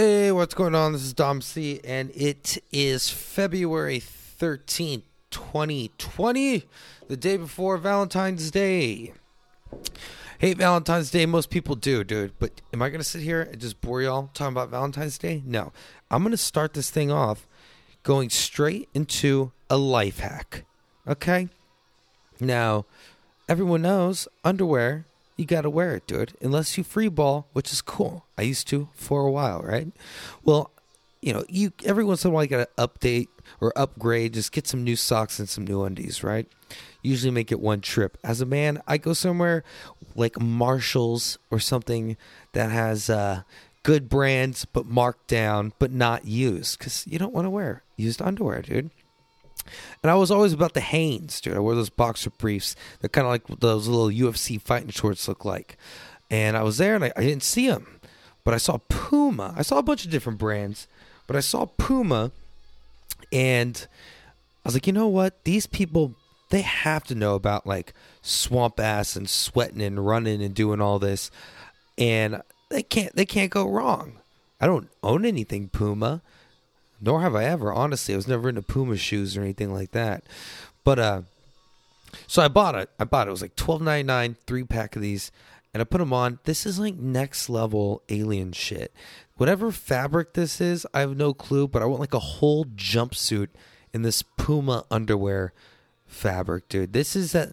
Hey, what's going on? This is Dom C, and it is February 13th, 2020, the day before Valentine's Day. Hate Valentine's Day. Most people do, dude. But am I going to sit here and just bore y'all talking about Valentine's Day? No. I'm going to start this thing off going straight into a life hack. Okay? Now, everyone knows underwear, you got to wear it, dude. Unless you free ball, which is cool. I used to for a while, right? Well, you know, you every once in a while you got to update or upgrade. Just get some new socks and some new undies, right? Usually make it one trip. As a man, I go somewhere like Marshalls or something that has good brands but marked down but not used, because you don't want to wear used underwear, dude. And I was always about the Hanes, dude. I wore those boxer briefs. They're kind of like what those little UFC fighting shorts look like. And I was there and I didn't see them, but I saw Puma. I saw a bunch of different brands, but I saw Puma, and I was like, you know what? These people, they have to know about like swamp ass and sweating and running and doing all this, and they can't go wrong. I don't own anything Puma, nor have I ever. Honestly, I was never into Puma shoes or anything like that. But so I bought it. It was like $12.99, 3-pack of these, and I put them on. This is like next level alien shit. Whatever fabric this is, I have no clue, but I want like a whole jumpsuit in this Puma underwear fabric, dude. This is that,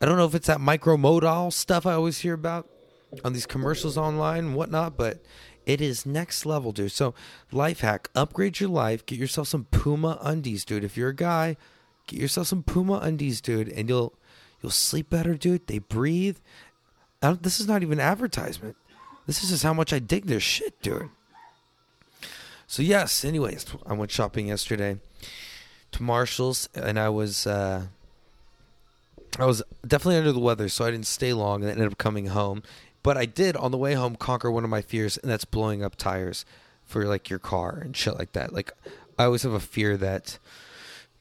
I don't know if it's that micromodal stuff I always hear about on these commercials online and whatnot, but it is next level, dude. So life hack, upgrade your life, get yourself some Puma undies, dude. If you're a guy, get yourself some Puma undies, dude, and you'll sleep better, dude. They breathe. This is not even advertisement. This is just how much I dig this shit, dude. So yes, anyways, I went shopping yesterday to Marshalls, and I was definitely under the weather, so I didn't stay long, and I ended up coming home. But I did, on the way home, conquer one of my fears, and that's blowing up tires for like your car and shit like that. Like, I always have a fear that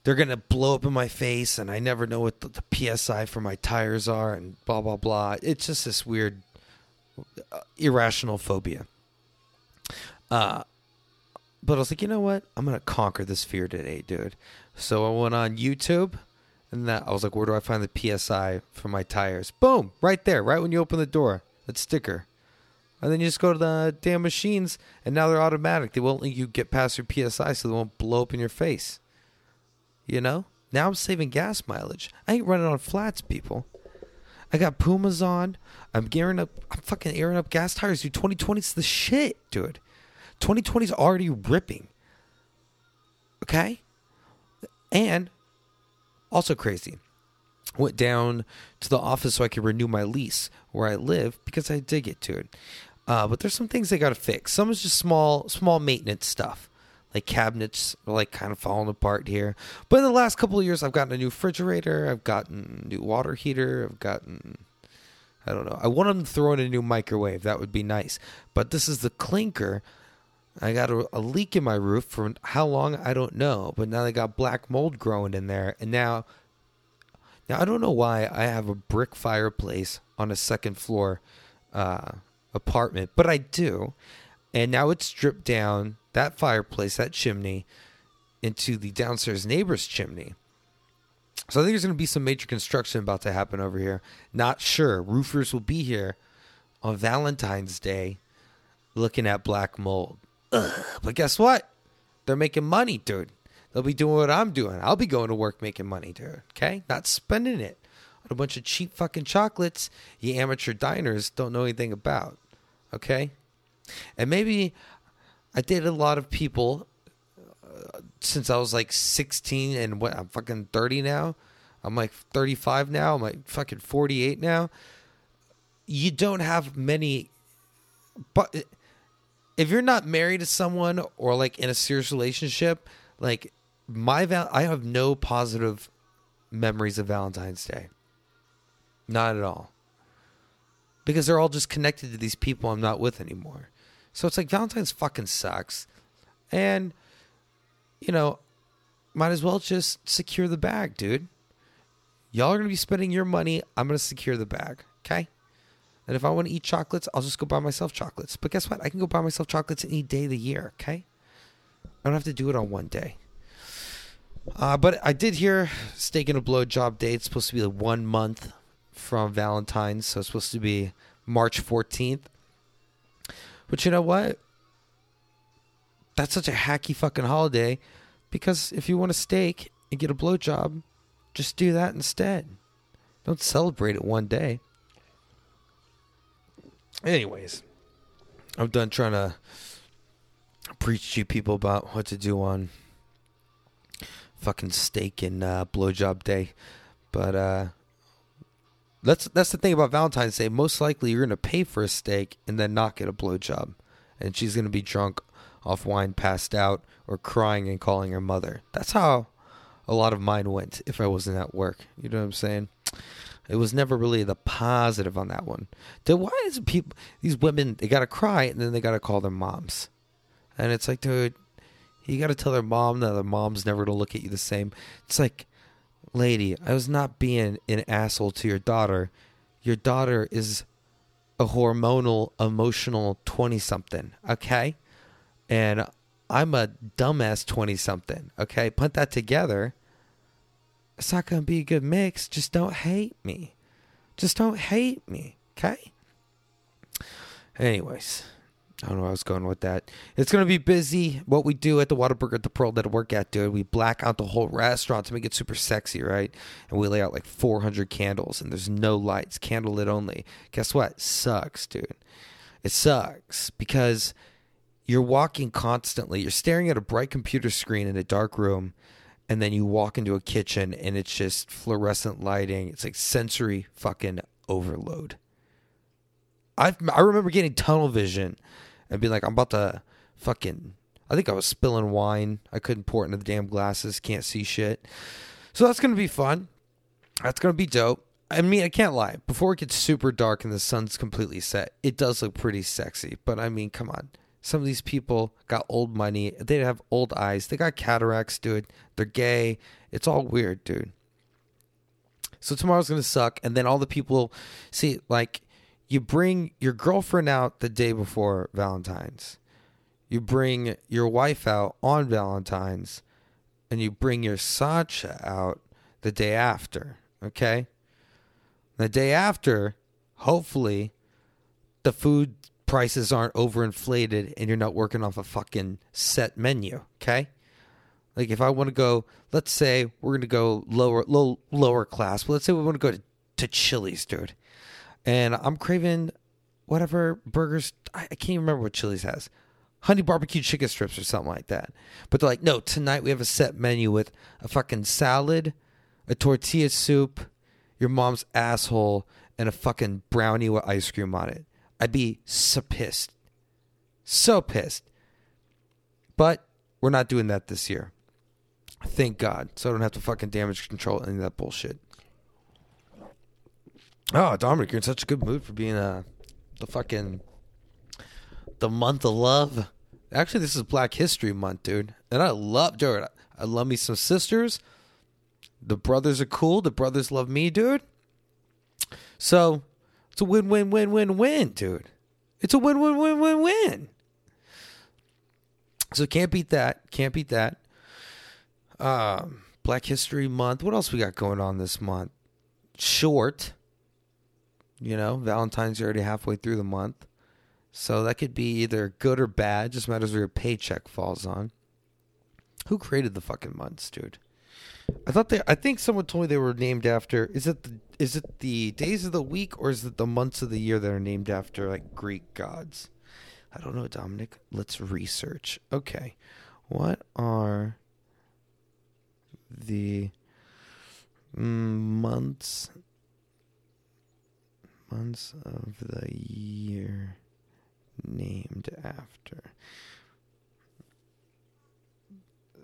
they're gonna blow up in my face, and I never know what the PSI for my tires are, and blah blah blah. It's just this weird irrational phobia. But I was like, you know what? I'm going to conquer this fear today, dude. So I went on YouTube, and I was like, where do I find the PSI for my tires? Boom, right there, right when you open the door, that sticker. And then you just go to the damn machines, and now they're automatic. They won't let you get past your PSI, so they won't blow up in your face. You know? Now I'm saving gas mileage. I ain't running on flats, people. I got Pumas on. I'm fucking airing up gas tires, dude. 2020's the shit, dude. 2020 is already ripping. Okay? And also crazy, went down to the office so I could renew my lease where I live, because I dig it, dude. But there's some things they got to fix. Some is just small maintenance stuff. Like cabinets are like kind of falling apart here. But in the last couple of years, I've gotten a new refrigerator. I've gotten a new water heater. I don't know. I want them to throw in a new microwave. That would be nice. But this is the clinker. I got a leak in my roof for how long, I don't know. But now they got black mold growing in there. And now I don't know why I have a brick fireplace on a second floor apartment. But I do. And now it's dripped down that fireplace, that chimney, into the downstairs neighbor's chimney. So I think there's going to be some major construction about to happen over here. Not sure. Roofers will be here on Valentine's Day looking at black mold. Ugh. But guess what? They're making money, dude. They'll be doing what I'm doing. I'll be going to work making money, dude. Okay? Not spending it on a bunch of cheap fucking chocolates you amateur diners don't know anything about. Okay? And maybe I dated a lot of people since I was like 16, and what, I'm fucking 30 now. I'm like 35 now. I'm like fucking 48 now. You don't have many, but if you're not married to someone or like in a serious relationship, like I have no positive memories of Valentine's Day. Not at all. Because they're all just connected to these people I'm not with anymore. So it's like Valentine's fucking sucks. And you know, might as well just secure the bag, dude. Y'all are going to be spending your money. I'm going to secure the bag, okay? that if I want to eat chocolates, I'll just go buy myself chocolates. But guess what? I can go buy myself chocolates any day of the year, okay? I don't have to do it on one day. But I did hear steak and a blowjob date. It's supposed to be like 1 month from Valentine's, so it's supposed to be March 14th. But you know what? That's such a hacky fucking holiday, because if you want a steak and get a blowjob, just do that instead. Don't celebrate it one day. Anyways, I'm done trying to preach to you people about what to do on fucking steak and blowjob day. But that's the thing about Valentine's Day. Most likely you're going to pay for a steak and then not get a blowjob. And she's going to be drunk off wine, passed out, or crying and calling her mother. That's how a lot of mine went if I wasn't at work. You know what I'm saying? It was never really the positive on that one. Dude, why is people, these women, they got to cry and then they got to call their moms. And it's like, dude, you got to tell their mom that their mom's never going to look at you the same. It's like, lady, I was not being an asshole to your daughter. Your daughter is a hormonal, emotional 20-something, okay? And I'm a dumbass 20-something, okay? Put that together. It's not going to be a good mix. Just don't hate me. Just don't hate me, okay? Anyways, I don't know where I was going with that. It's going to be busy. What we do at the Whataburger at the Pearl that I work at, dude, we black out the whole restaurant to make it super sexy, right? And we lay out like 400 candles, and there's no lights, candlelit only. Guess what? Sucks, dude. It sucks because you're walking constantly. You're staring at a bright computer screen in a dark room, and then you walk into a kitchen, and it's just fluorescent lighting. It's like sensory fucking overload. I remember getting tunnel vision and being like, I'm about to fucking, I think I was spilling wine. I couldn't pour it into the damn glasses. Can't see shit. So that's going to be fun. That's going to be dope. I mean, I can't lie. Before it gets super dark and the sun's completely set, it does look pretty sexy. But I mean, come on. Some of these people got old money. They have old eyes. They got cataracts, dude. They're gay. It's all weird, dude. So tomorrow's going to suck. And then all the people, see, like, you bring your girlfriend out the day before Valentine's. You bring your wife out on Valentine's. And you bring your Sacha out the day after. Okay? The day after, hopefully, the food prices aren't overinflated and you're not working off a fucking set menu. Okay? Like, if I want to go, let's say we're going to go lower class. But let's say we want to go to Chili's, dude. And I'm craving whatever burgers. I can't even remember what Chili's has. Honey barbecue chicken strips or something like that. But they're like, no, tonight we have a set menu with a fucking salad, a tortilla soup, your mom's asshole, and a fucking brownie with ice cream on it. I'd be so pissed. So pissed. But we're not doing that this year. Thank God. So I don't have to fucking damage control any of that bullshit. Oh, Dominic, you're in such a good mood for being the month of love. Actually, this is Black History Month, dude. And I love me some sisters. The brothers are cool. The brothers love me, dude. So it's a win-win-win-win-win, dude. It's a win-win-win-win-win. So can't beat that. Can't beat that. Black History Month. What else we got going on this month? Short. You know, Valentine's already halfway through the month. So that could be either good or bad. Just matters where your paycheck falls on. Who created the fucking months, dude? I think someone told me they were named after. Is it the days of the week, or is it the months of the year that are named after like Greek gods? I don't know, Dominic. Let's research. Okay. What are the months of the year named after?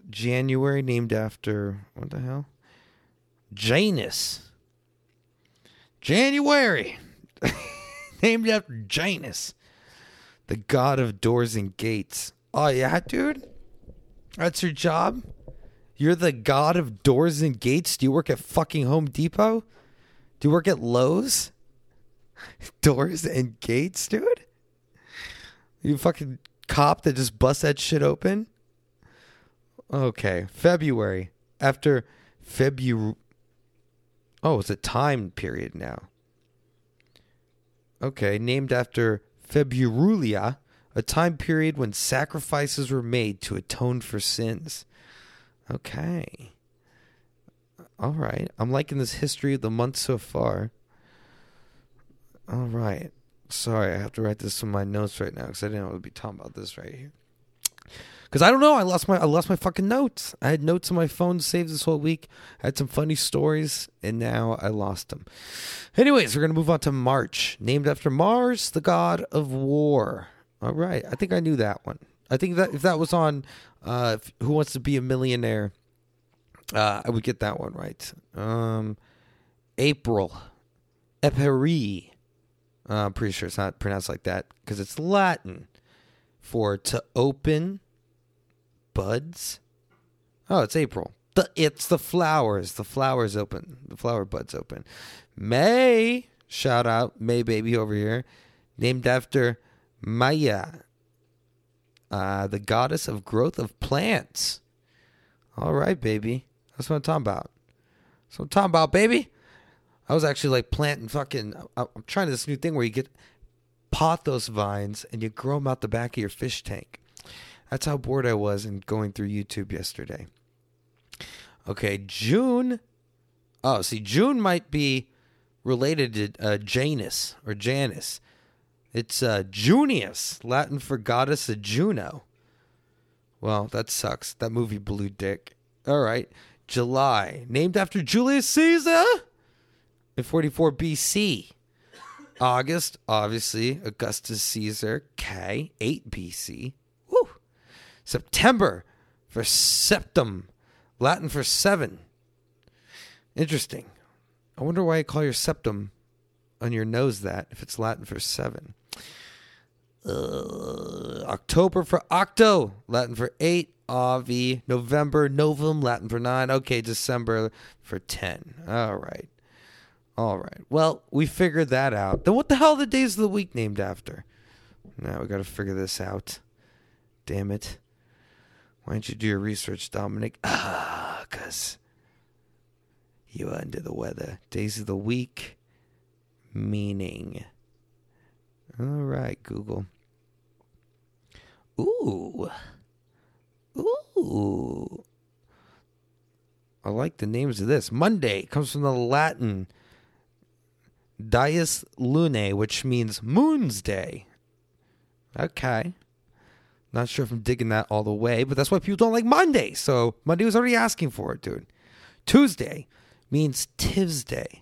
January named after, what the hell? Janus. January named after Janus, the god of doors and gates. Oh yeah, dude. That's your job? You're the god of doors and gates? Do you work at fucking Home Depot? Do you work at Lowe's? doors and gates, dude? You fucking cop that just busts that shit open? Okay, February. After February... Oh, it's a time period now. Okay, named after Februalia, a time period when sacrifices were made to atone for sins. Okay. All right. I'm liking this history of the month so far. All right. Sorry, I have to write this in my notes right now because I didn't want to be talking about this right here. Because I don't know. I lost my fucking notes. I had notes on my phone saved this whole week. I had some funny stories, and now I lost them. Anyways, we're going to move on to March. Named after Mars, the god of war. All right. I think I knew that one. I think that if that was on Who Wants to Be a Millionaire, I would get that one right. April. Eperi. I'm pretty sure it's not pronounced like that because it's Latin for to open... buds? Oh, it's April. It's the flowers. The flowers open. The flower buds open. May. Shout out May Baby over here. Named after Maya, the goddess of growth of plants. All right, baby. That's what I'm talking about. That's what I'm talking about, baby. I was actually like planting fucking... I'm trying this new thing where you get pothos vines and you grow them out the back of your fish tank. That's how bored I was and going through YouTube yesterday. Okay, June. Oh, see, June might be related to Janus or Janus. It's Junius, Latin for goddess of Juno. Well, that sucks. That movie blew dick. All right, July. Named after Julius Caesar in 44 BC. August, obviously, Augustus Caesar, K, 8 BC. September for septum, Latin for seven. Interesting. I wonder why you call your septum on your nose that if it's Latin for seven. October for octo, Latin for eight. Avi. November, novum, Latin for nine. Okay, December for 10. All right. Well, we figured that out. Then what the hell are the days of the week named after? Now we got to figure this out. Damn it. Why don't you do your research, Dominic? Because you are under the weather. Days of the week, meaning. All right, Google. Ooh. I like the names of this. Monday comes from the Latin Dies Lunae, which means Moon's Day. Okay. Not sure if I'm digging that all the way, but that's why people don't like Monday. So Monday was already asking for it, dude. Tuesday means Tivesday,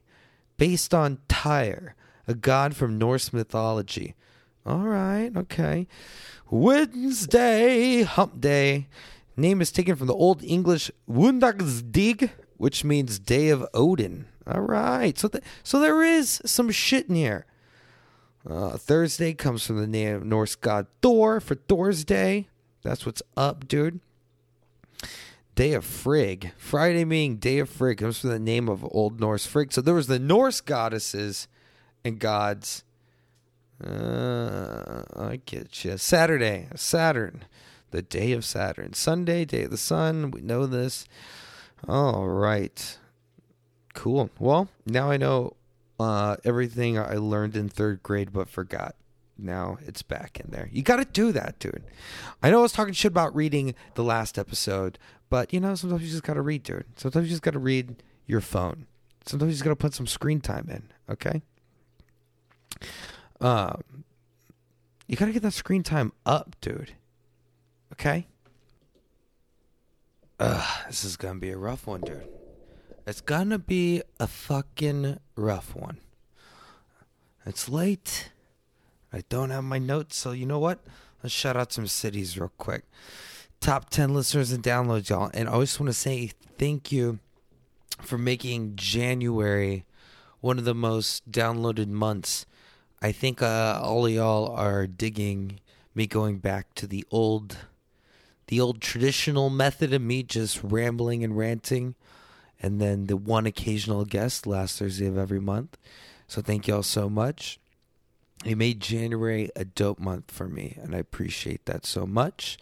based on Tyr, a god from Norse mythology. All right, okay. Wednesday, hump day. Name is taken from the Old English Wundagsdig, which means day of Odin. All right, so there is some shit in here. Thursday comes from the name Norse god Thor for Thor's Day. That's what's up, dude. Day of Frigg. Friday meaning Day of Frigg comes from the name of Old Norse Frigg. So there was the Norse goddesses and gods. I get you. Saturday, Saturn. The day of Saturn. Sunday, day of the sun. We know this. All right. Cool. Well, now I know everything I learned in third grade but forgot. Now it's back in there. You got to do that, dude. I know I was talking shit about reading the last episode, but, you know, sometimes you just got to read, dude. Sometimes you just got to read your phone. Sometimes you just got to put some screen time in, okay? You got to get that screen time up, dude. Okay? This is going to be a rough one, dude. It's gonna be a fucking rough one. It's late. I don't have my notes, so you know what? Let's shout out some cities real quick. Top 10 listeners and downloads, y'all. And I just want to say thank you for making January one of the most downloaded months. I think all of y'all are digging me going back to the old traditional method of me just rambling and ranting. And then the one occasional guest last Thursday of every month. So thank y'all so much. It made January a dope month for me, and I appreciate that so much.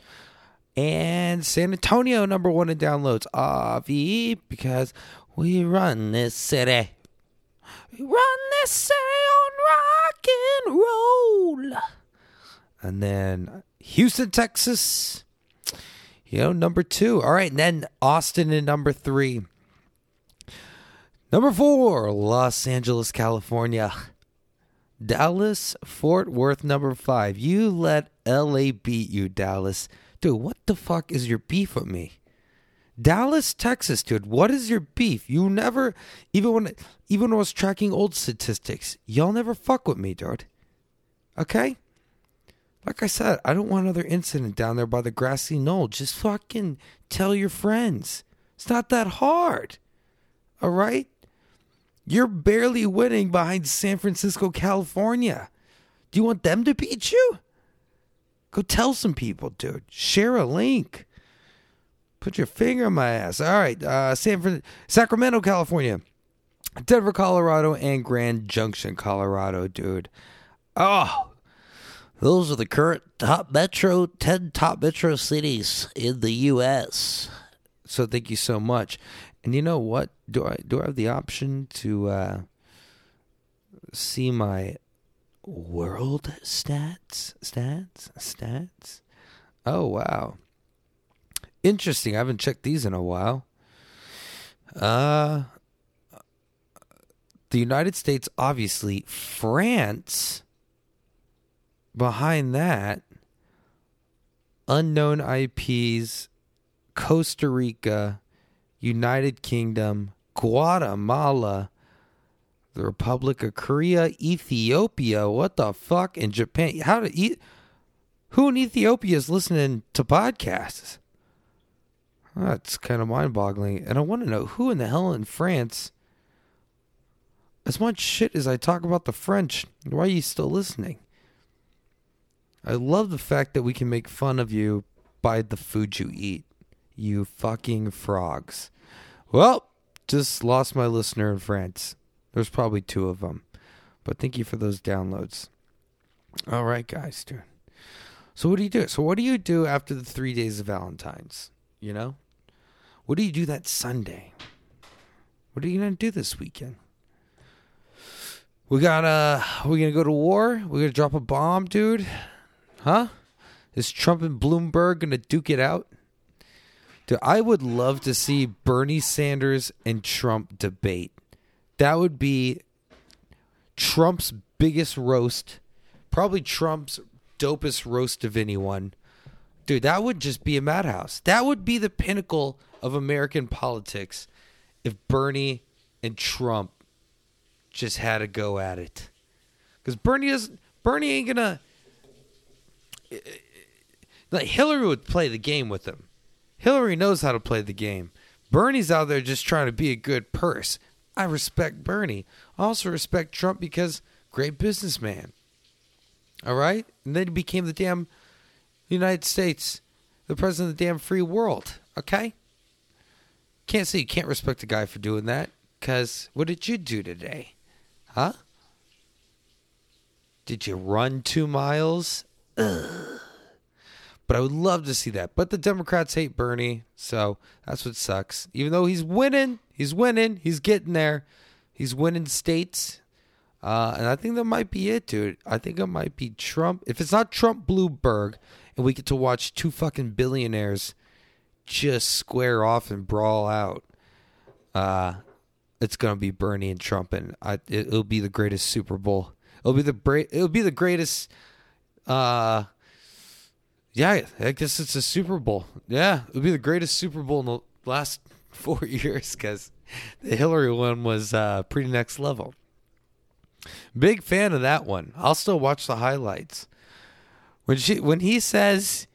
And San Antonio, number one in downloads. Avi, because we run this city. We run this city on rock and roll. And then Houston, Texas, you know, number two. All right, and then Austin in number three. Number four, Los Angeles, California. Dallas, Fort Worth, number five. You let LA beat you, Dallas. Dude, what the fuck is your beef with me? Dallas, Texas, dude, what is your beef? You never, even when I was tracking old statistics, y'all never fuck with me, dude. Okay? Like I said, I don't want another incident down there by the grassy knoll. Just fucking tell your friends. It's not that hard. All right? You're barely winning behind San Francisco, California. Do you want them to beat you? Go tell some people, dude. Share a link. Put your finger on my ass. All right. Sacramento, California. Denver, Colorado. And Grand Junction, Colorado, dude. Oh, those are the current 10 top metro cities in the U.S. So thank you so much. And you know what? Do I have the option to see my world stats? Oh, wow. Interesting. I haven't checked these in a while. The United States, obviously. France, behind that. Unknown IPs, Costa Rica, United Kingdom, Guatemala, the Republic of Korea, Ethiopia, what the fuck, and Japan. Who in Ethiopia is listening to podcasts? That's kind of mind-boggling. And I want to know who in the hell in France, as much shit as I talk about the French, why are you still listening? I love the fact that we can make fun of you by the food you eat. You fucking frogs. Well, just lost my listener in France. There's probably two of them. But thank you for those downloads. All right, guys, dude. So what do you do? So what do you do after the 3 days of Valentine's? You know? What do you do that Sunday? What are you going to do this weekend? We're going to go to war? We're going to drop a bomb, dude? Huh? Is Trump and Bloomberg going to duke it out? Dude, I would love to see Bernie Sanders and Trump debate. That would be Trump's biggest roast. Probably Trump's dopest roast of anyone. Dude, that would just be a madhouse. That would be the pinnacle of American politics if Bernie and Trump just had a go at it. Because Bernie ain't gonna... Like Hillary would play the game with him. Hillary knows how to play the game. Bernie's out there just trying to be a good purse. I respect Bernie. I also respect Trump because great businessman. All right? And then he became the damn United States, the president of the damn free world. Okay? Can't say you can't respect a guy for doing that because what did you do today? Huh? Did you run 2 miles? Ugh. But I would love to see that. But the Democrats hate Bernie, so that's what sucks. Even though he's winning, he's getting there. He's winning states. And I think that might be it, dude. I think it might be Trump. If it's not Trump, Bloomberg, and we get to watch two fucking billionaires just square off and brawl out, it's going to be Bernie and Trump, and it'll be the greatest Super Bowl. It'll be the greatest... Yeah, I guess it's a Super Bowl. Yeah, it would be the greatest Super Bowl in the last 4 years because the Hillary one was pretty next level. Big fan of that one. I'll still watch the highlights. When he says,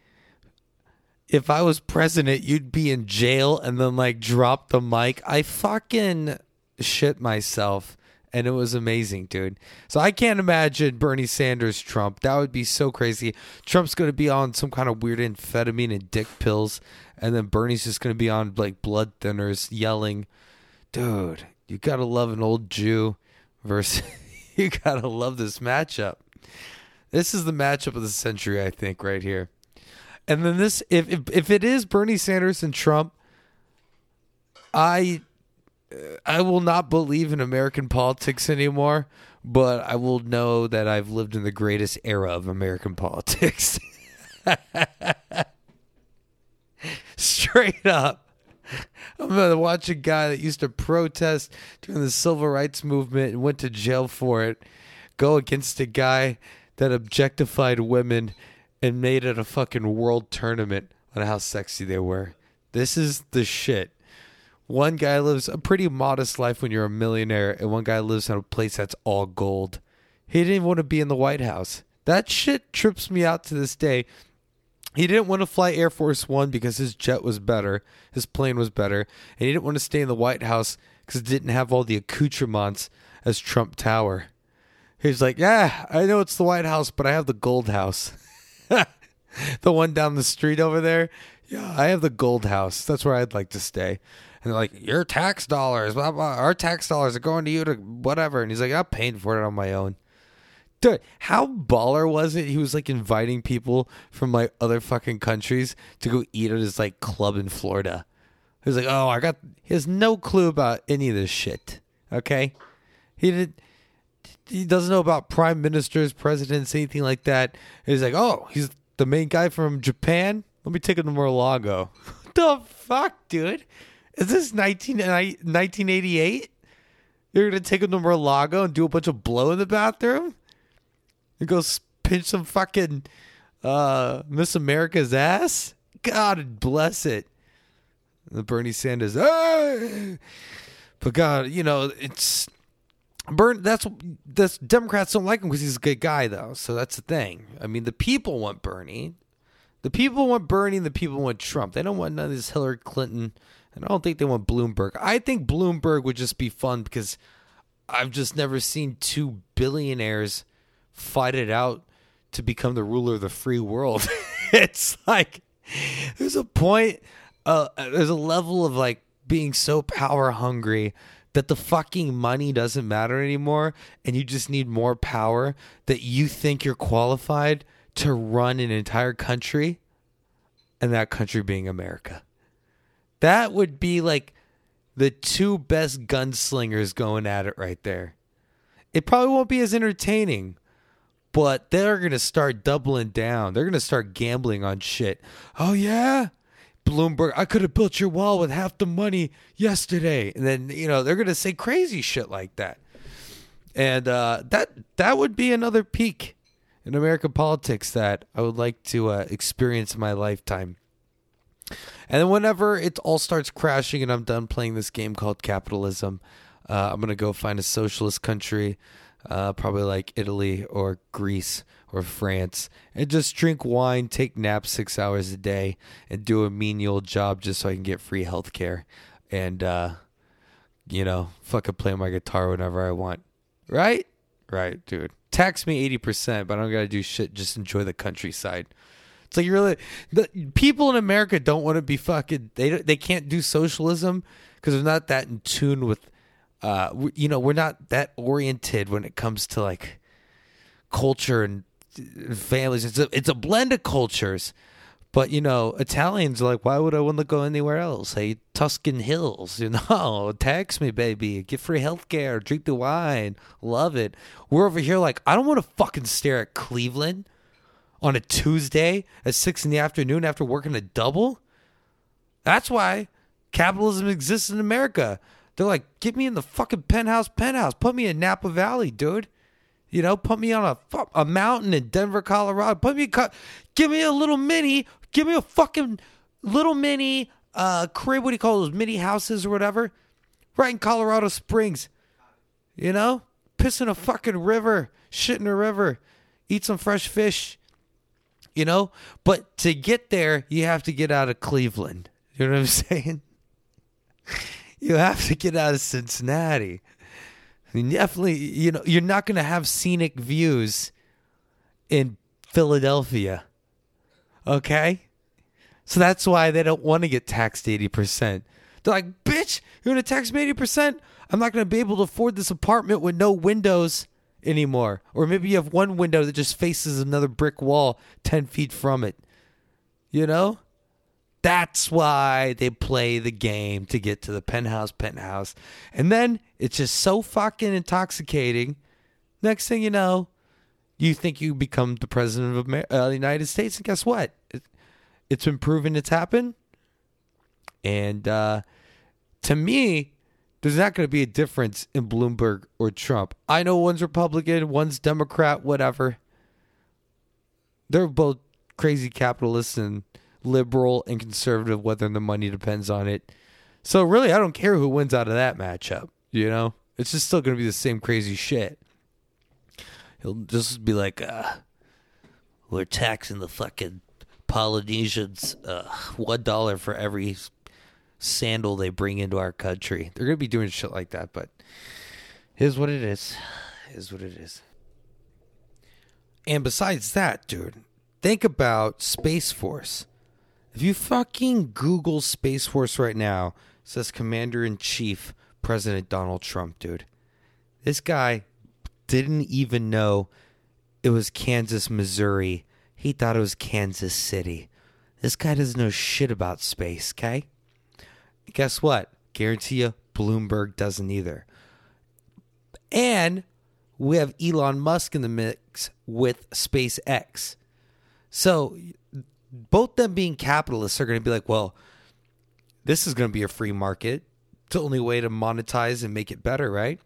if I was president, you'd be in jail, and then like drop the mic, I fucking shit myself. And it was amazing, dude. So I can't imagine Bernie Sanders, Trump. That would be so crazy. Trump's going to be on some kind of weird amphetamine and dick pills. And then Bernie's just going to be on like blood thinners yelling. Dude, you got to love an old Jew versus you got to love this matchup. This is the matchup of the century, I think, right here. And then this, if it is Bernie Sanders and Trump, I will not believe in American politics anymore, but I will know that I've lived in the greatest era of American politics. Straight up. I'm going to watch a guy that used to protest during the civil rights movement and went to jail for it go against a guy that objectified women and made it a fucking world tournament on how sexy they were. This is the shit. One guy lives a pretty modest life when you're a millionaire, and one guy lives in a place that's all gold. He didn't even want to be in the White House. That shit trips me out to this day. He didn't want to fly Air Force One because his jet was better, his plane was better, and he didn't want to stay in the White House because it didn't have all the accoutrements as Trump Tower. He's like, yeah, I know it's the White House, but I have the gold house. The one down the street over there. Yeah, I have the gold house. That's where I'd like to stay. And they're like, your tax dollars, blah, blah, our tax dollars are going to you to whatever. And he's like, I'm paying for it on my own. Dude, how baller was it? He was like inviting people from like other fucking countries to go eat at his like club in Florida. He was like, oh, I got, he has no clue about any of this shit. Okay. He doesn't know about prime ministers, presidents, anything like that. He's like, oh, he's the main guy from Japan. Let me take him to Mar-a-Lago. What the fuck, dude? Is this 1988? You're going to take him to Mar-a-Lago and do a bunch of blow in the bathroom? And go pinch some fucking Miss America's ass? God bless it. The Bernie Sanders. Ah! But God, you know, it's... That's Democrats don't like him because he's a good guy, though. So that's the thing. I mean, the people want Bernie. The people want Bernie and the people want Trump. They don't want none of this Hillary Clinton. And I don't think they want Bloomberg. I think Bloomberg would just be fun because I've just never seen two billionaires fight it out to become the ruler of the free world. It's like there's a point, there's a level of like being so power hungry that the fucking money doesn't matter anymore and you just need more power that you think you're qualified to run an entire country, and that country being America. That would be like the two best gunslingers going at it right there. It probably won't be as entertaining, but they're going to start doubling down. They're going to start gambling on shit. Oh, yeah? Bloomberg, I could have built your wall with half the money yesterday. And then, you know, they're going to say crazy shit like that. And that would be another peak in American politics that I would like to experience in my lifetime. And then whenever it all starts crashing and I'm done playing this game called capitalism, I'm going to go find a socialist country, probably like Italy or Greece or France, and just drink wine, take naps 6 hours a day, and do a menial job just so I can get free health care. And, you know, fucking play my guitar whenever I want. Right? Right, dude. Tax me 80%, but I don't got to do shit. Just enjoy the countryside. It's like you really... The people in America don't want to be fucking... They can't do socialism because they're not that in tune with... you know, we're not that oriented when it comes to, like, culture and... families. It's a blend of cultures, but you know, Italians are like, why would I want to go anywhere else? Hey, Tuscan Hills, you know, tax me, baby, get free healthcare, drink the wine, love it. We're over here like, I don't want to fucking stare at Cleveland on a Tuesday at 6 PM after working a double. That's why capitalism exists in America. They're like, get me in the fucking penthouse, put me in Napa Valley, dude. You know, put me on a mountain in Denver, Colorado. Put me, give me a little mini, give me a fucking little mini crib. What do you call those mini houses or whatever? Right in Colorado Springs. You know, piss in a fucking river, shit in a river, eat some fresh fish. You know, but to get there, you have to get out of Cleveland. You know what I'm saying? You have to get out of Cincinnati. Definitely, you know, you're not going to have scenic views in Philadelphia, okay? So that's why they don't want to get taxed 80%. They're like, bitch, you're going to tax me 80%? I'm not going to be able to afford this apartment with no windows anymore. Or maybe you have one window that just faces another brick wall 10 feet from it. You know? That's why they play the game to get to the penthouse. And then it's just so fucking intoxicating. Next thing you know, you think you become the president of the United States. And guess what? It's been proven it's happened. And to me, there's not going to be a difference in Bloomberg or Trump. I know one's Republican, one's Democrat, whatever. They're both crazy capitalists and liberal and conservative, whether the money depends on it. So really, I don't care who wins out of that matchup. You know, it's just still going to be the same crazy shit. He'll just be like, we're taxing the fucking Polynesians $1 for every sandal they bring into our country. They're going to be doing shit like that, but here's what it is. And besides that, dude, think about Space Force. If you fucking Google Space Force right now, it says Commander-in-Chief President Donald Trump, dude. This guy didn't even know it was Kansas, Missouri. He thought it was Kansas City. This guy doesn't know shit about space, okay? Guess what? Guarantee you, Bloomberg doesn't either. And we have Elon Musk in the mix with SpaceX. So both them being capitalists are going to be like, well, this is going to be a free market. It's the only way to monetize and make it better, right?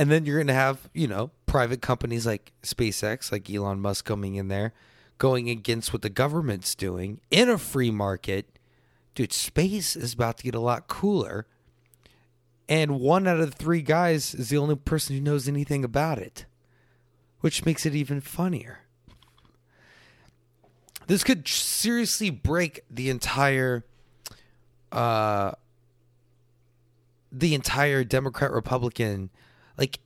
And then you're going to have, you know, private companies like SpaceX, like Elon Musk coming in there, going against what the government's doing in a free market. Dude, space is about to get a lot cooler. And one out of three guys is the only person who knows anything about it, which makes it even funnier. This could seriously break the entire Democrat-Republican. Like,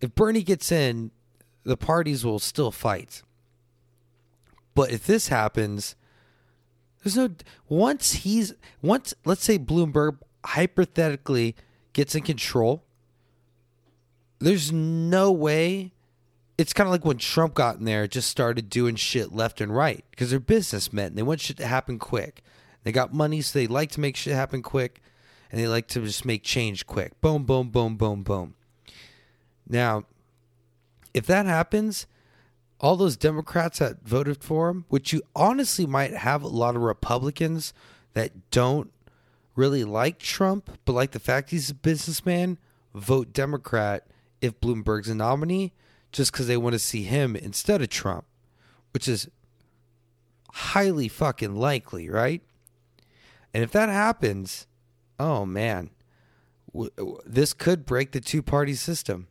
if Bernie gets in, the parties will still fight. But if this happens, there's no once let's say Bloomberg hypothetically gets in control. There's no way. It's kind of like when Trump got in there, just started doing shit left and right because they're businessmen. And they want shit to happen quick. They got money, so they like to make shit happen quick, and they like to just make change quick. Boom, boom, boom, boom, boom. Now, if that happens, all those Democrats that voted for him, which you honestly might have a lot of Republicans that don't really like Trump, but like the fact he's a businessman, vote Democrat if Bloomberg's a nominee, just because they want to see him instead of Trump, which is highly fucking likely, right? And if that happens, oh man, this could break the two-party system.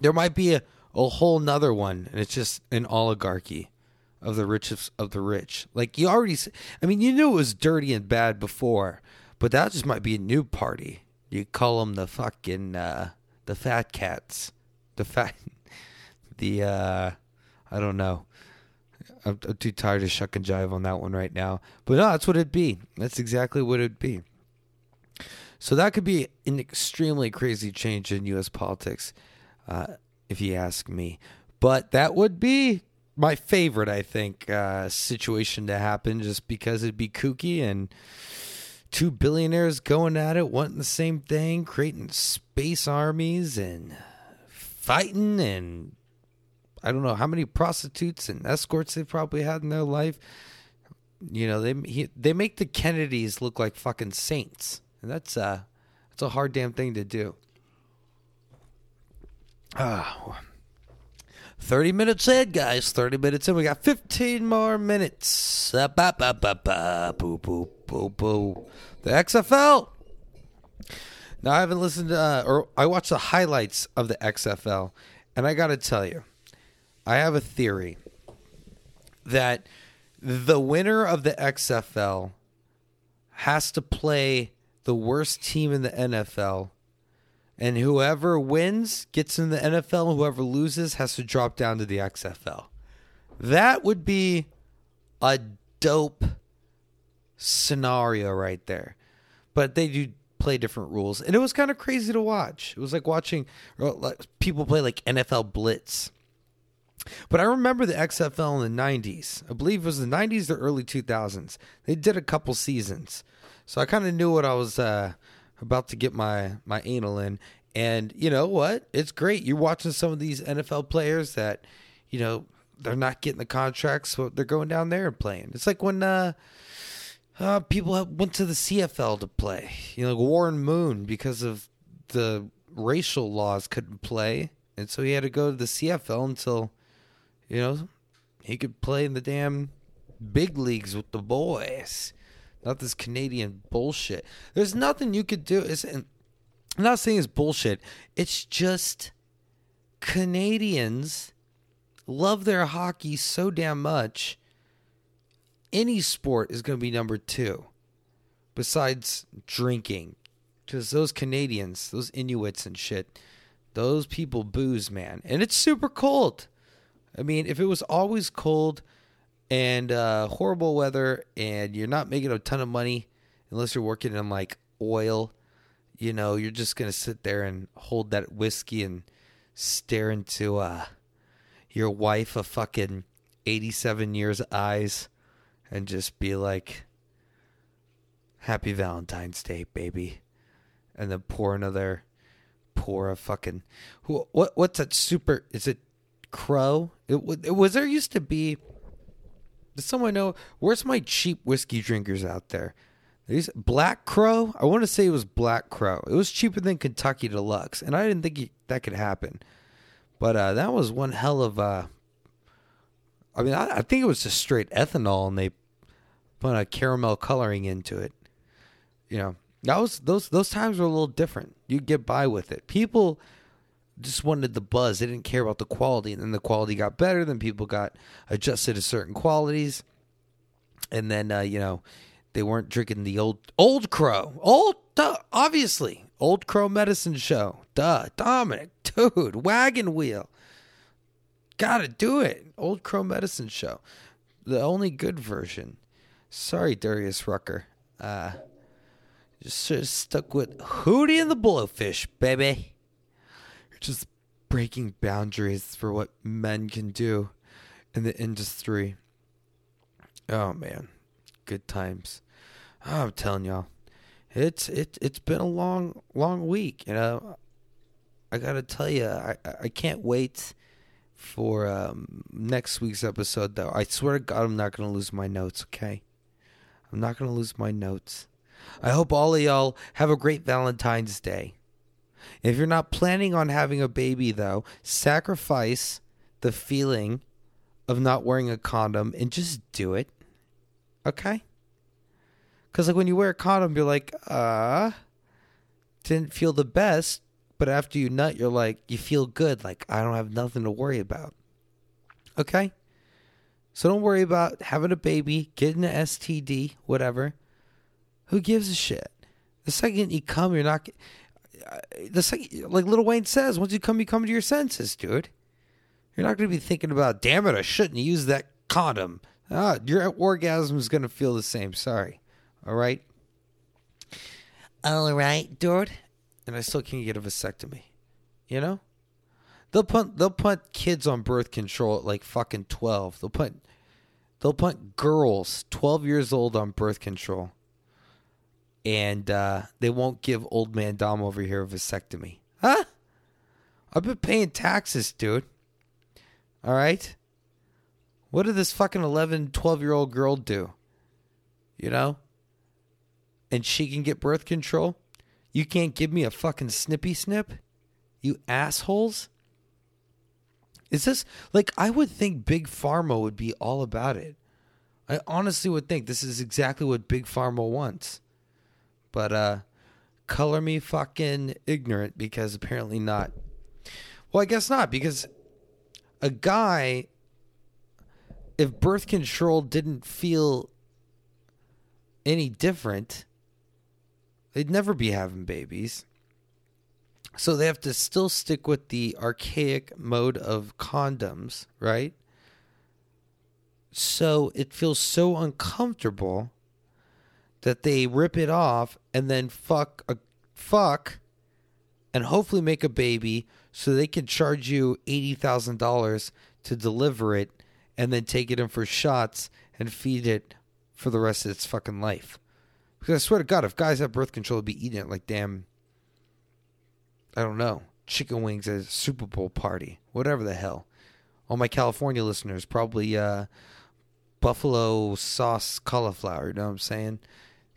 There might be a whole nother one, and it's just an oligarchy of the richest of the rich. Like you already, I mean, you knew it was dirty and bad before, but that just might be a new party. You call them the fucking the fat cats, I don't know. I'm too tired to shuck and jive on that one right now. But no, that's what it'd be. That's exactly what it'd be. So that could be an extremely crazy change in U.S. politics, if you ask me. But that would be my favorite, I think, situation to happen, just because it'd be kooky and two billionaires going at it, wanting the same thing, creating space armies and fighting, and I don't know how many prostitutes and escorts they probably had in their life. You know, they make the Kennedys look like fucking saints, and that's a hard damn thing to do. 30 minutes in, guys. 30 minutes in. We got 15 more minutes. The XFL. Now, I haven't listened to, or I watched the highlights of the XFL, and I got to tell you, I have a theory that the winner of the XFL has to play the worst team in the NFL. And whoever wins gets in the NFL, and whoever loses has to drop down to the XFL. That would be a dope scenario right there. But they do play different rules. And it was kind of crazy to watch. It was like watching people play like NFL Blitz. But I remember the XFL in the 90s. I believe it was the 90s or early 2000s. They did a couple seasons. So I kind of knew what I was about to get my anal in. And you know what? It's great. You're watching some of these NFL players that, you know, they're not getting the contracts. So they're going down there and playing. It's like when people went to the CFL to play. You know, Warren Moon, because of the racial laws, couldn't play. And so he had to go to the CFL until, you know, he could play in the damn big leagues with the boys. Not this Canadian bullshit. There's nothing you could do. I'm not saying it's bullshit. It's just Canadians love their hockey so damn much. Any sport is going to be number two besides drinking. Because those Canadians, those Inuits and shit, those people booze, man. And it's super cold. I mean, if it was always cold and horrible weather and you're not making a ton of money, unless you're working in like oil, you know, you're just going to sit there and hold that whiskey and stare into your wife of fucking 87 years eyes and just be like, happy Valentine's Day, baby. And then pour a fucking, what's that super, is it Crow? Was there used to be, does someone know, where's my cheap whiskey drinkers out there? Black Crow? I want to say it was Black Crow. It was cheaper than Kentucky Deluxe, and I didn't think that could happen. But that was one hell of a... I mean, I think it was just straight ethanol, and they put a caramel coloring into it. You know, that was those times were a little different. You'd get by with it. People just wanted the buzz. They didn't care about the quality, and then the quality got better. Then people got adjusted to certain qualities, and then, you know... They weren't drinking the Old Crow. Obviously. Old Crow Medicine Show. Dominic. Dude. Wagon Wheel. Gotta do it. Old Crow Medicine Show. The only good version. Sorry, Darius Rucker. Just sort of stuck with Hootie and the Blowfish, baby. You're just breaking boundaries for what men can do in the industry. Oh, man. Good times. I'm telling y'all, it's been a long week. You know, I gotta tell you, I can't wait for next week's episode. Though I swear to God, I'm not gonna lose my notes. Okay, I'm not gonna lose my notes. I hope all of y'all have a great Valentine's Day. If you're not planning on having a baby, though, sacrifice the feeling of not wearing a condom and just do it. Okay? Because, like, when you wear a condom, you're like, didn't feel the best. But after you nut, you're like, you feel good. Like, I don't have nothing to worry about. Okay? So don't worry about having a baby, getting an STD, whatever. Who gives a shit? The second you come, you're not... like Lil Wayne says, once you come to your senses, dude. You're not going to be thinking about, damn it, I shouldn't use that condom. Your orgasm is going to feel the same. Sorry. All right? All right, dude. And I still can't get a vasectomy. You know? They'll put kids on birth control at like fucking 12. They'll put girls 12 years old on birth control. And they won't give old man Dom over here a vasectomy. Huh? I've been paying taxes, dude. All right? What did this fucking 11, 12-year-old girl do? You know? And she can get birth control? You can't give me a fucking snippy snip? You assholes? Is this... Like, I would think Big Pharma would be all about it. I honestly would think this is exactly what Big Pharma wants. But, color me fucking ignorant, because apparently not. Well, I guess not, because a guy... If birth control didn't feel any different, they'd never be having babies. So they have to still stick with the archaic mode of condoms, right? So it feels so uncomfortable that they rip it off and then fuck fuck and hopefully make a baby so they can charge you $80,000 to deliver it and then take it in for shots and feed it for the rest of its fucking life. Because I swear to God, if guys have birth control, they'd be eating it like damn, I don't know, chicken wings at a Super Bowl party, whatever the hell. All my California listeners, probably buffalo sauce cauliflower, you know what I'm saying?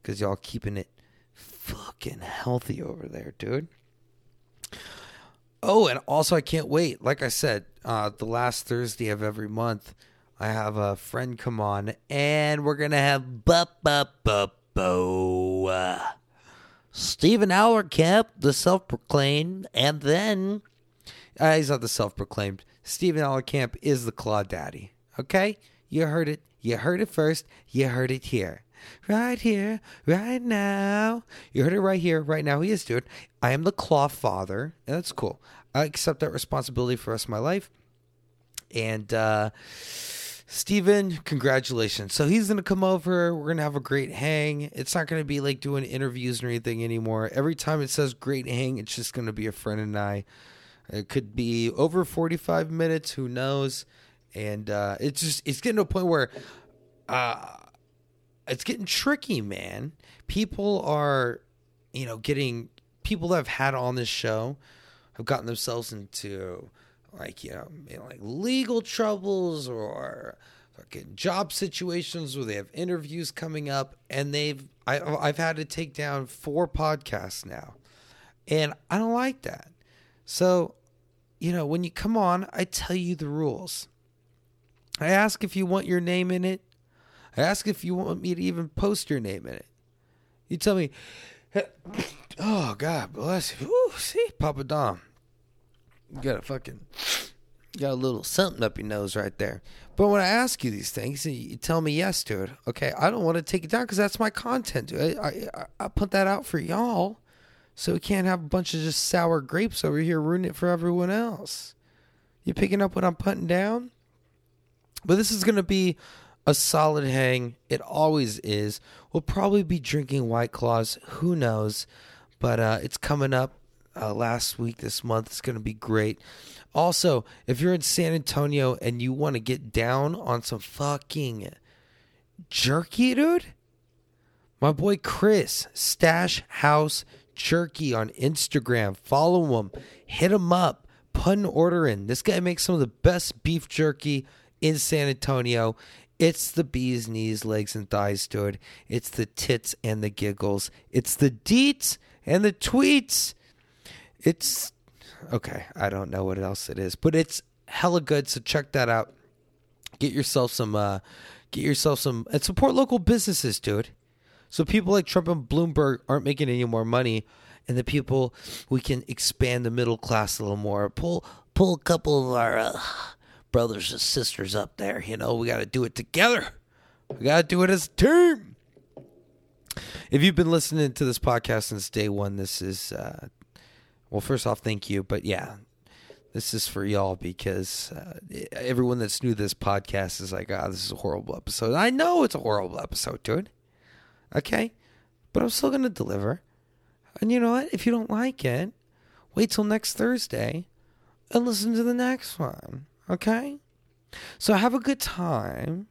Because y'all keeping it fucking healthy over there, dude. Oh, and also I can't wait. Like I said, the last Thursday of every month, I have a friend come on, and we're going to have Steven Ollerkamp, the self-proclaimed, and then, he's not the self-proclaimed, Steven Ollerkamp is the Claw Daddy, okay? You heard it first, you heard it here, right now. You heard it right here, right now, he is, dude. I am the Claw Father, and that's cool. I accept that responsibility for the rest of my life, and, Steven, congratulations. So he's going to come over. We're going to have a great hang. It's not going to be like doing interviews or anything anymore. Every time it says great hang, it's just going to be a friend and I. It could be over 45 minutes. Who knows? And it's getting to a point where it's getting tricky, man. People are, getting people that I've had on this show have gotten themselves into like legal troubles or fucking job situations where they have interviews coming up, and I've had to take down 4 podcasts now, and I don't like that. So, when you come on, I tell you the rules. I ask if you want your name in it. I ask if you want me to even post your name in it. You tell me, oh God bless you. Ooh, see, Papa Dom. You got a little something up your nose right there. But when I ask you these things, you tell me yes to it. Okay, I don't want to take it down because that's my content. I put that out for y'all, so we can't have a bunch of just sour grapes over here ruining it for everyone else. You picking up what I'm putting down? But this is going to be a solid hang. It always is. We'll probably be drinking White Claws. Who knows? But it's coming up. Last week, this month. It's going to be great. Also, if you're in San Antonio and you want to get down on some fucking jerky, dude, my boy Chris, Stash House Jerky on Instagram. Follow him. Hit him up. Put an order in. This guy makes some of the best beef jerky in San Antonio. It's the bees, knees, legs, and thighs, dude. It's the tits and the giggles. It's the deets and the tweets. It's okay, I don't know what else it is, but it's hella good, so check that out. Get yourself some and support local businesses, dude. So people like Trump and Bloomberg aren't making any more money, and the people, we can expand the middle class a little more. Pull a couple of our brothers and sisters up there, we got to do it together. We got to do it as a team. If you've been listening to this podcast since day one, this is well, first off, thank you. But yeah, this is for y'all because everyone that's new to this podcast is like, this is a horrible episode. I know it's a horrible episode, dude. Okay? But I'm still going to deliver. And you know what? If you don't like it, wait till next Thursday and listen to the next one. Okay? So have a good time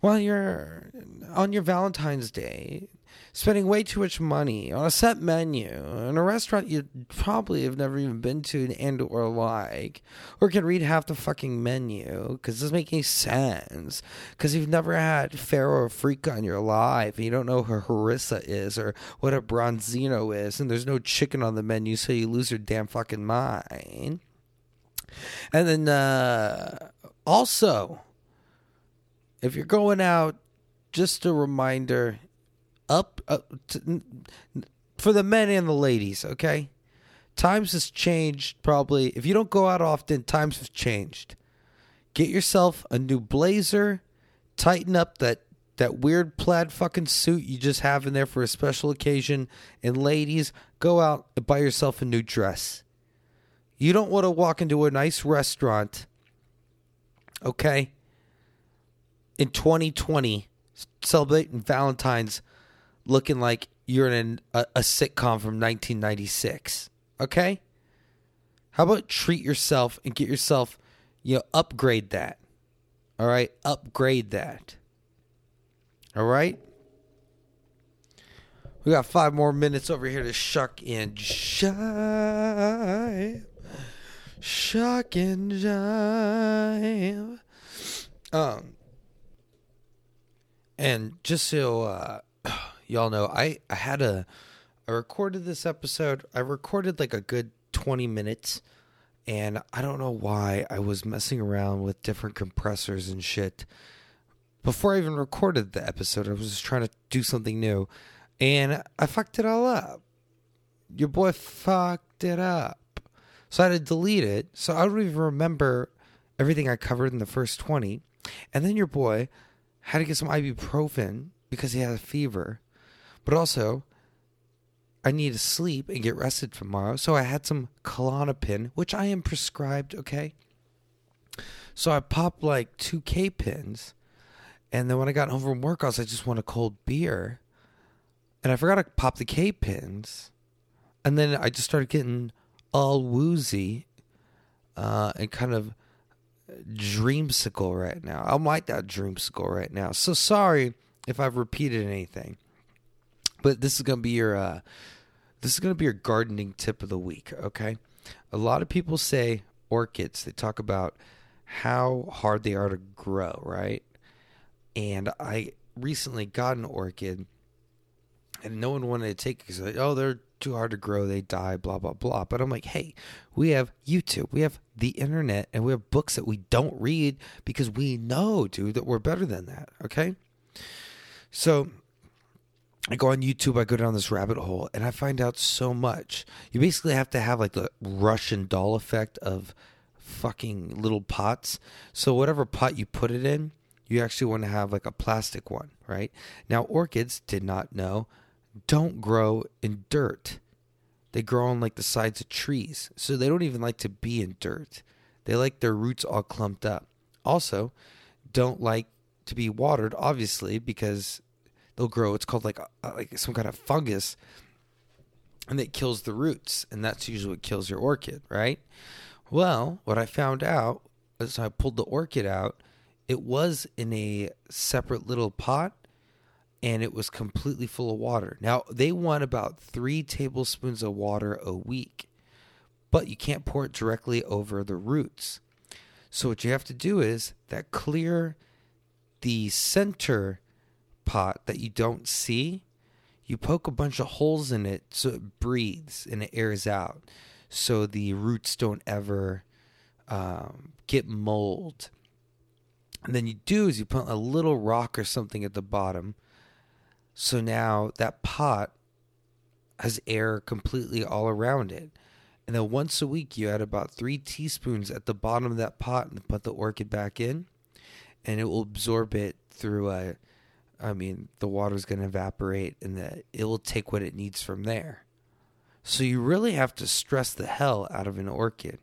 while you're on your Valentine's Day. Spending way too much money on a set menu in a restaurant you probably have never even been to and or like, or can read half the fucking menu because it doesn't make any sense because you've never had Pharaoh Africa in your life and you don't know who harissa is or what a bronzino is, and there's no chicken on the menu, so you lose your damn fucking mind. And then also, if you're going out, just a reminder, for the men and the ladies, okay? Times has changed probably. If you don't go out often, times have changed. Get yourself a new blazer. Tighten up that weird plaid fucking suit you just have in there for a special occasion. And ladies, go out and buy yourself a new dress. You don't want to walk into a nice restaurant, okay, in 2020, celebrating Valentine's looking like you're in a sitcom from 1996, okay? How about treat yourself and get yourself, you know, upgrade that, all right? Upgrade that, all right? We got 5 more minutes over here to shuck and jive. Shuck and jive. And just so y'all know, I recorded this episode. I recorded like a good 20 minutes, and I don't know why I was messing around with different compressors and shit before I even recorded the episode. I was just trying to do something new, and I fucked it all up. Your boy fucked it up. So I had to delete it, so I don't even remember everything I covered in the first 20. And then your boy had to get some ibuprofen because he had a fever. But also, I need to sleep and get rested tomorrow, so I had some Klonopin, which I am prescribed, okay? So I popped like 2 K-pins, and then when I got home from work, I was like, I just want a cold beer. And I forgot to pop the K-pins. And then I just started getting all woozy and kind of dreamsicle right now. I'm like that dreamsicle right now. So sorry if I've repeated anything, but this is gonna be your gardening tip of the week. Okay, a lot of people say orchids. They talk about how hard they are to grow, right? And I recently got an orchid, and no one wanted to take it because like, oh, they're too hard to grow, they die, blah, blah, blah. But I'm like, hey, we have YouTube, we have the internet, and we have books that we don't read because we know, dude, that we're better than that, okay? So I go on YouTube, I go down this rabbit hole, and I find out so much. You basically have to have like the Russian doll effect of fucking little pots. So whatever pot you put it in, you actually want to have like a plastic one, right? Now, orchids, did not know, don't grow in dirt. They grow on like the sides of trees, so they don't even like to be in dirt. They like their roots all clumped up. Also, don't like to be watered, obviously, because they'll grow, it's called like some kind of fungus, and it kills the roots, and that's usually what kills your orchid, right? Well, what I found out is I pulled the orchid out. It was in a separate little pot, and it was completely full of water. Now, they want about 3 tablespoons of water a week, but you can't pour it directly over the roots. So what you have to do is that clear the center pot that you don't see. You poke a bunch of holes in it so it breathes and it airs out, so the roots don't ever get mold. And then you do is you put a little rock or something at the bottom. So now that pot has air completely all around it. And then once a week, you add about 3 teaspoons at the bottom of that pot and put the orchid back in. And it will absorb it through the water's going to evaporate, and it will take what it needs from there. So you really have to stress the hell out of an orchid.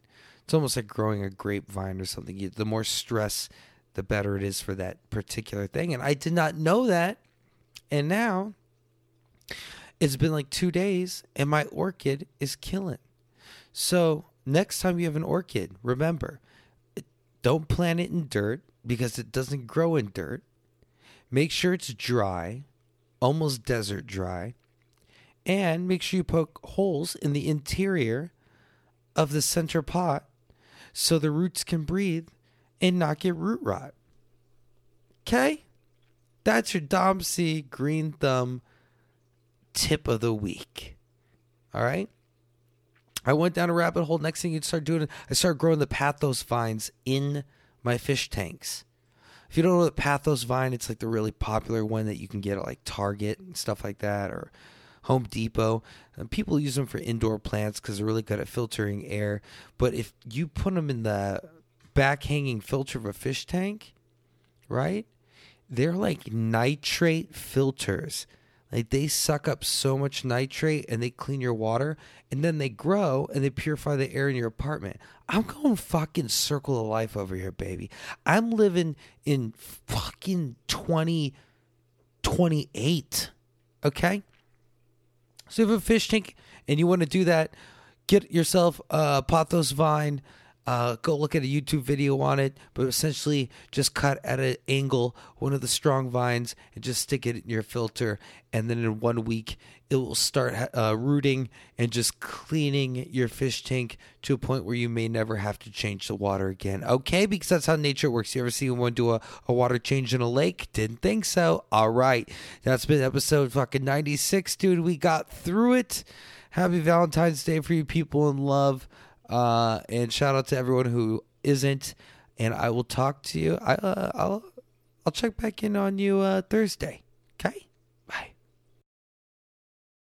It's almost like growing a grapevine or something. The more stress, the better it is for that particular thing. And I did not know that. And now, it's been like 2 days, and my orchid is killing. So next time you have an orchid, remember, don't plant it in dirt because it doesn't grow in dirt. Make sure it's dry, almost desert dry, and make sure you poke holes in the interior of the center pot so the roots can breathe and not get root rot. Okay? That's your Dom C Green Thumb tip of the week. All right? I went down a rabbit hole. Next thing you'd start doing, I started growing the pathos vines in my fish tanks. If you don't know the pathos vine, it's like the really popular one that you can get at like Target and stuff like that, or Home Depot. And people use them for indoor plants because they're really good at filtering air. But if you put them in the back hanging filter of a fish tank, right? They're like nitrate filters. Like they suck up so much nitrate and they clean your water, and then they grow and they purify the air in your apartment. I'm going fucking circle of life over here, baby. I'm living in fucking 2028. Okay? So if you have a fish tank and you want to do that, get yourself a pothos vine. Go look at a YouTube video on it, but essentially just cut at an angle one of the strong vines and just stick it in your filter. And then in 1 week, it will start rooting and just cleaning your fish tank to a point where you may never have to change the water again. Okay, because that's how nature works. You ever see one do a water change in a lake? Didn't think so. All right. That's been episode fucking 96, dude. We got through it. Happy Valentine's Day for you people in love. And shout out to everyone who isn't, and I will talk to you. I'll check back in on you Thursday. Okay.